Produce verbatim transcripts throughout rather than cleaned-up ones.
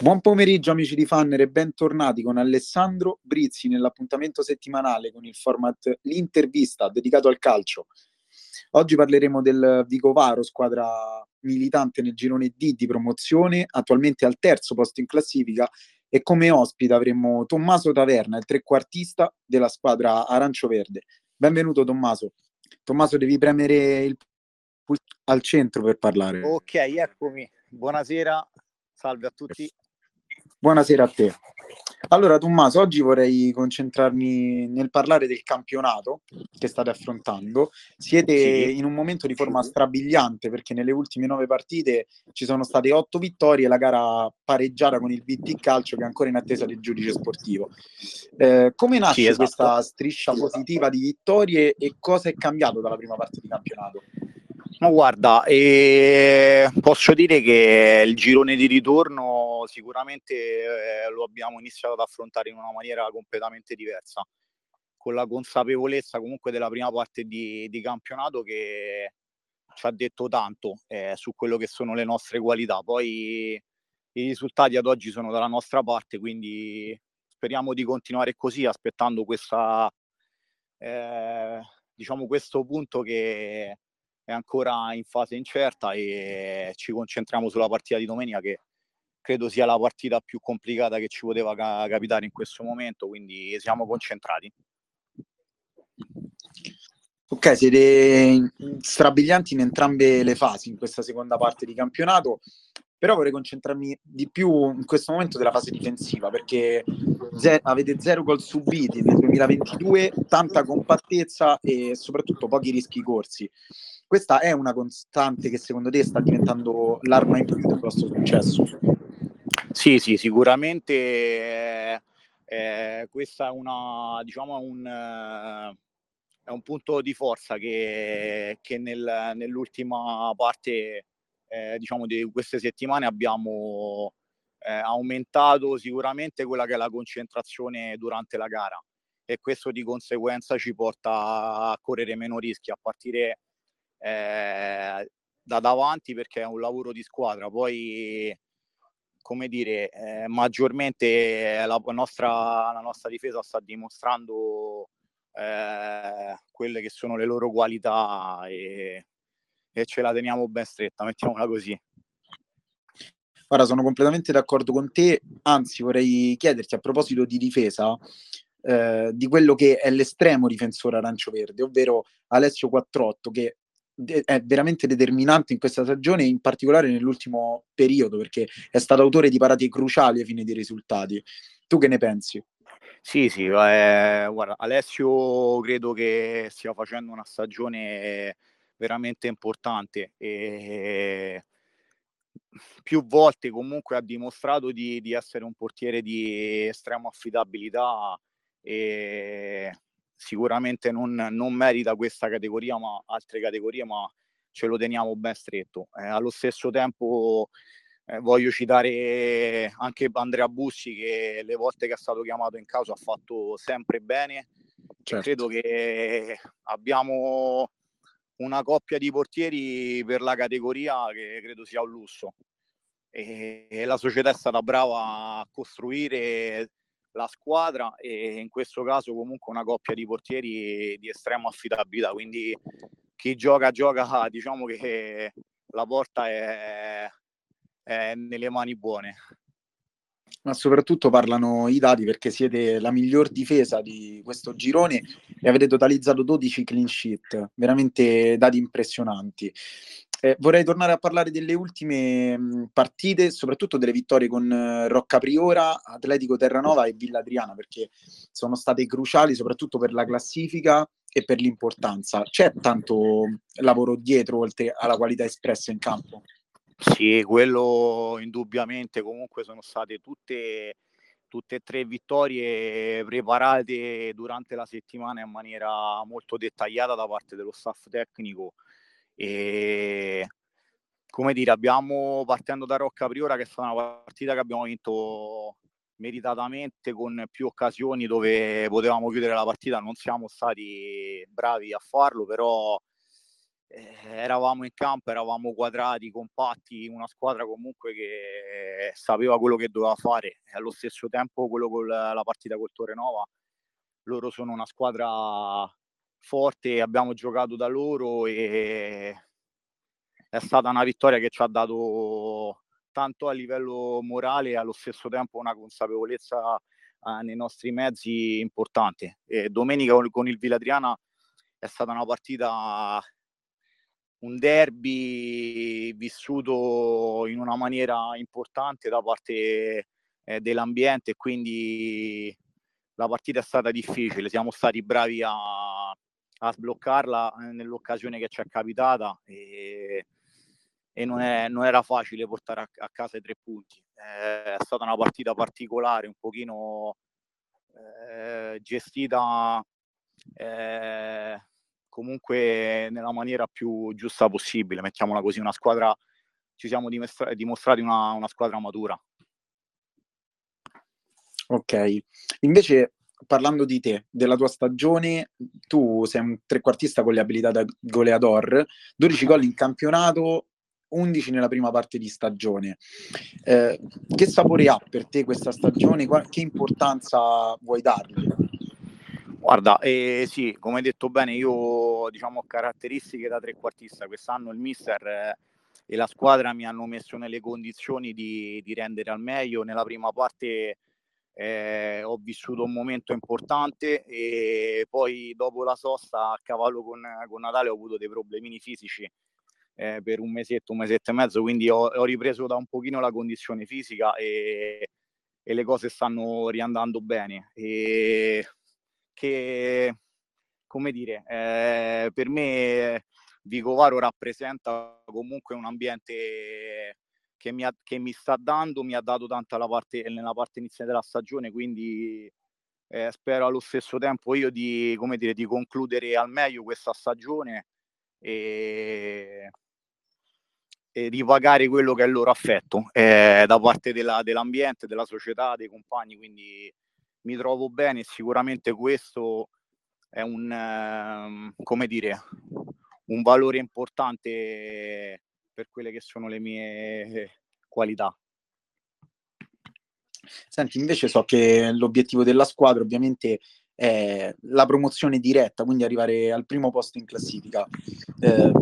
Buon pomeriggio amici di Fanner e bentornati con Alessandro Brizzi nell'appuntamento settimanale con il format L'Intervista dedicato al calcio. Oggi parleremo del Vicovaro, squadra militante nel girone D di promozione, attualmente al terzo posto in classifica, e come ospite avremo Tommaso Taverna, il trequartista della squadra Arancio Verde. Benvenuto Tommaso. Tommaso, devi premere il pulsante al centro per parlare. Ok, eccomi. Buonasera, salve a tutti. Buonasera a te. Allora Tommaso, oggi vorrei concentrarmi nel parlare del campionato che state affrontando. Siete sì. in un momento di forma strabiliante, perché nelle ultime nove partite ci sono state otto vittorie e la gara pareggiata con il B T Calcio, che è ancora in attesa del giudice sportivo. Eh, come nasce sì, esatto. questa striscia positiva di vittorie e cosa è cambiato dalla prima parte di campionato? No, guarda, eh, posso dire che il girone di ritorno sicuramente eh, lo abbiamo iniziato ad affrontare in una maniera completamente diversa, con la consapevolezza comunque della prima parte di, di campionato che ci ha detto tanto eh, su quello che sono le nostre qualità. Poi i risultati ad oggi sono dalla nostra parte, quindi speriamo di continuare così, aspettando questa, eh, diciamo questo punto che è ancora in fase incerta, e ci concentriamo sulla partita di domenica, che credo sia la partita più complicata che ci poteva ca- capitare in questo momento, quindi siamo concentrati. Ok, siete strabilianti in entrambe le fasi in questa seconda parte di campionato, però vorrei concentrarmi di più in questo momento della fase difensiva, perché ze- avete zero gol subiti nel duemilaventidue, tanta compattezza e soprattutto pochi rischi corsi. Questa è una costante che secondo te sta diventando l'arma in più del vostro successo? Sì, sì, sicuramente eh, eh, questa è una, diciamo, un, eh, è un punto di forza che, che nel, nell'ultima parte eh, diciamo di queste settimane abbiamo eh, aumentato sicuramente quella che è la concentrazione durante la gara, e questo di conseguenza ci porta a correre meno rischi, a partire Eh, da davanti, perché è un lavoro di squadra. Poi, come dire, eh, maggiormente la nostra, la nostra difesa sta dimostrando eh, quelle che sono le loro qualità, e, e ce la teniamo ben stretta, mettiamola così. Ora, sono completamente d'accordo con te, anzi vorrei chiederti a proposito di difesa eh, di quello che è l'estremo difensore arancio verde, ovvero Alessio Quattrotto, che è veramente determinante in questa stagione, in particolare nell'ultimo periodo, perché è stato autore di parate cruciali ai fini dei risultati. Tu che ne pensi? Sì, sì, eh, guarda, Alessio credo che stia facendo una stagione veramente importante, e più volte comunque ha dimostrato di, di essere un portiere di estrema affidabilità, e sicuramente non, non merita questa categoria, ma altre categorie, ma ce lo teniamo ben stretto. Eh, allo stesso tempo eh, voglio citare anche Andrea Bussi, che le volte che è stato chiamato in causa ha fatto sempre bene. Certo. Credo che abbiamo una coppia di portieri per la categoria che credo sia un lusso, e, e la società è stata brava a costruire la squadra, e in questo caso comunque una coppia di portieri di estrema affidabilità, quindi chi gioca gioca, diciamo che la porta è, è nelle mani buone. Ma soprattutto parlano i dati, perché siete la miglior difesa di questo girone e avete totalizzato dodici clean sheet, veramente dati impressionanti. Eh, vorrei tornare a parlare delle ultime mh, partite, soprattutto delle vittorie con eh, Rocca Priora, Atletico Terranova e Villa Adriana, perché sono state cruciali soprattutto per la classifica e per l'importanza. C'è tanto lavoro dietro, oltre alla qualità espressa in campo? Sì, quello indubbiamente. Comunque sono state tutte, tutte e tre vittorie preparate durante la settimana in maniera molto dettagliata da parte dello staff tecnico. E come dire, abbiamo, partendo da Rocca Priora, che è stata una partita che abbiamo vinto meritatamente, con più occasioni dove potevamo chiudere la partita, non siamo stati bravi a farlo, però eh, eravamo in campo, eravamo quadrati, compatti, una squadra comunque che sapeva quello che doveva fare. E allo stesso tempo quello con la partita col Terranova, loro sono una squadra forte, abbiamo giocato da loro e è stata una vittoria che ci ha dato tanto a livello morale e allo stesso tempo una consapevolezza eh, nei nostri mezzi importante. E domenica con il Villa Adriana è stata una partita, un derby vissuto in una maniera importante da parte eh, dell'ambiente, quindi la partita è stata difficile, siamo stati bravi a, a sbloccarla nell'occasione che ci è capitata e, e non, è, non era facile portare a, a casa i tre punti. È stata una partita particolare, un pochino eh, gestita eh, comunque nella maniera più giusta possibile, mettiamola così, una squadra, ci siamo dimestra- dimostrati una, una squadra matura. Ok, invece parlando di te, della tua stagione, tu sei un trequartista con le abilità da goleador, dodici gol in campionato, undici nella prima parte di stagione. Eh, che sapore ha per te questa stagione? Che importanza vuoi darle? Guarda, eh, sì, come hai detto bene, io diciamo ho caratteristiche da trequartista. Quest'anno il mister... Eh, e la squadra mi hanno messo nelle condizioni di, di rendere al meglio. Nella prima parte Eh, ho vissuto un momento importante e poi dopo la sosta a cavallo con, con Natale ho avuto dei problemini fisici eh, per un mesetto, un mesetto e mezzo, quindi ho, ho ripreso da un pochino la condizione fisica e, e le cose stanno riandando bene. E che, come dire, eh, per me Vicovaro rappresenta comunque un ambiente Che mi, ha, che mi sta dando, mi ha dato tanta la parte, nella parte iniziale della stagione, quindi eh, spero allo stesso tempo io di, come dire, di concludere al meglio questa stagione e, e ripagare quello che è il loro affetto eh, da parte della, dell'ambiente, della società, dei compagni, quindi mi trovo bene. Sicuramente questo è un, eh, come dire, un valore importante per quelle che sono le mie qualità. Senti, invece so che l'obiettivo della squadra ovviamente è la promozione diretta, quindi arrivare al primo posto in classifica. Eh,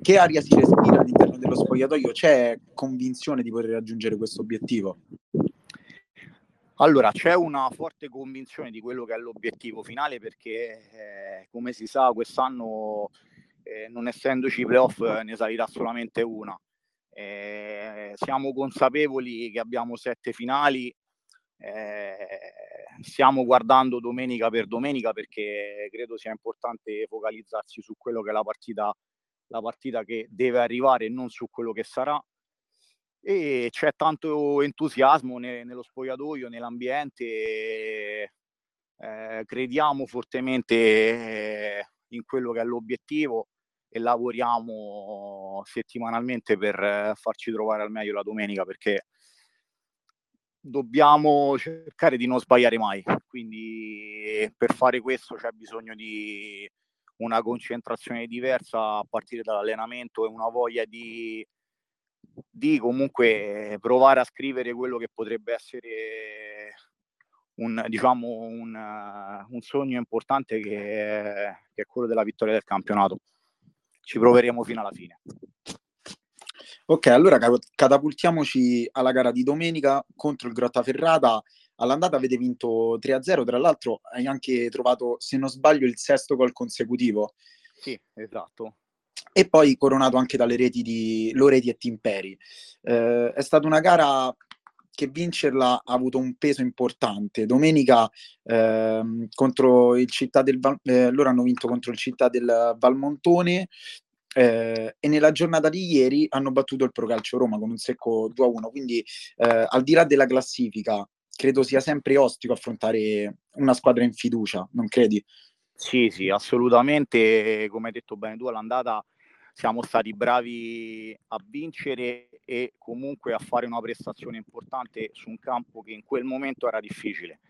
che aria si respira all'interno dello spogliatoio? C'è convinzione di poter raggiungere questo obiettivo? Allora, c'è una forte convinzione di quello che è l'obiettivo finale perché, eh, come si sa, quest'anno... Eh, non essendoci playoff ne salirà solamente una. Eh, siamo consapevoli che abbiamo sette finali, eh, stiamo guardando domenica per domenica perché credo sia importante focalizzarsi su quello che è la partita, la partita che deve arrivare, non su quello che sarà. E c'è tanto entusiasmo ne, nello spogliatoio, nell'ambiente, eh, crediamo fortemente eh, in quello che è l'obiettivo e lavoriamo settimanalmente per farci trovare al meglio la domenica perché dobbiamo cercare di non sbagliare mai, quindi per fare questo c'è bisogno di una concentrazione diversa a partire dall'allenamento e una voglia di, di comunque provare a scrivere quello che potrebbe essere un, diciamo, un, un sogno importante che è, che è quello della vittoria del campionato. Ci proveremo fino alla fine. Ok, allora catapultiamoci alla gara di domenica contro il Grottaferrata. All'andata avete vinto tre a zero, tra l'altro hai anche trovato, se non sbaglio, il sesto gol consecutivo. Sì, esatto. E poi coronato anche dalle reti di Loreti e Timperi. Eh, è stata una gara che vincerla ha avuto un peso importante. Domenica ehm, contro il Città del Val- eh, loro hanno vinto contro il Città del Valmontone eh, e nella giornata di ieri hanno battuto il Pro Calcio Roma con un secco due a uno, quindi eh, al di là della classifica credo sia sempre ostico affrontare una squadra in fiducia, non credi? Sì, sì, assolutamente, come hai detto bene tu all'andata siamo stati bravi a vincere e comunque a fare una prestazione importante su un campo che in quel momento era difficile.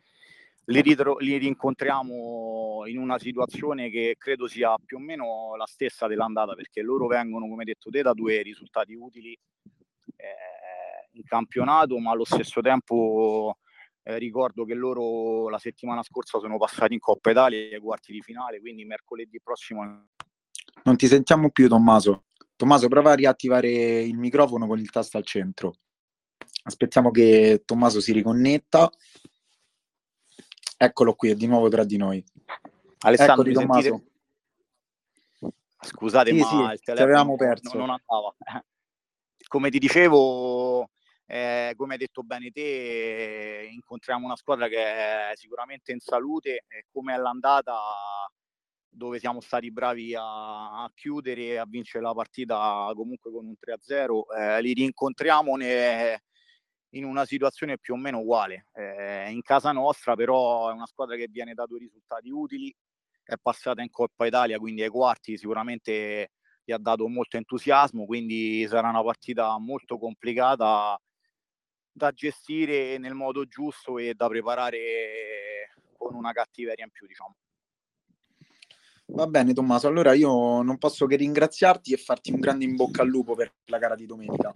li, ritro- li rincontriamo in una situazione che credo sia più o meno la stessa dell'andata, perché loro vengono, come detto te, da due risultati utili eh, in campionato, ma allo stesso tempo eh, ricordo che loro la settimana scorsa sono passati in Coppa Italia ai quarti di finale, quindi mercoledì prossimo... Non ti sentiamo più, Tommaso. Tommaso, prova a riattivare il microfono con il tasto al centro. Aspettiamo che Tommaso si riconnetta. Eccolo qui, è di nuvo tra di noi. Alessandro, eccoli, Tommaso. Scusate, sì, ma sì, il telefono avevamo perso. Non andava. Come ti dicevo, eh, come hai detto bene te, incontriamo una squadra che è sicuramente in salute e come è l'andata... dove siamo stati bravi a, a chiudere e a vincere la partita comunque con un tre a zero, eh, li rincontriamo ne, in una situazione più o meno uguale. Eh, in casa nostra però è una squadra che viene da due risultati utili, è passata in Coppa Italia, quindi ai quarti sicuramente gli ha dato molto entusiasmo, quindi sarà una partita molto complicata da gestire nel modo giusto e da preparare con una cattiveria in più, diciamo. Va bene Tommaso, allora io non posso che ringraziarti e farti un grande in bocca al lupo per la gara di domenica.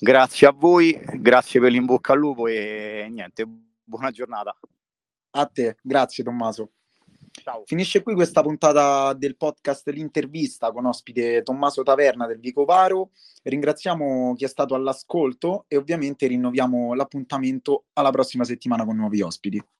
Grazie a voi, grazie per l'in bocca al lupo e niente, buona giornata. A te, grazie Tommaso. Ciao. Finisce qui questa puntata del podcast L'Intervista con ospite Tommaso Taverna del Vicovaro. Ringraziamo chi è stato all'ascolto e ovviamente rinnoviamo l'appuntamento alla prossima settimana con nuovi ospiti.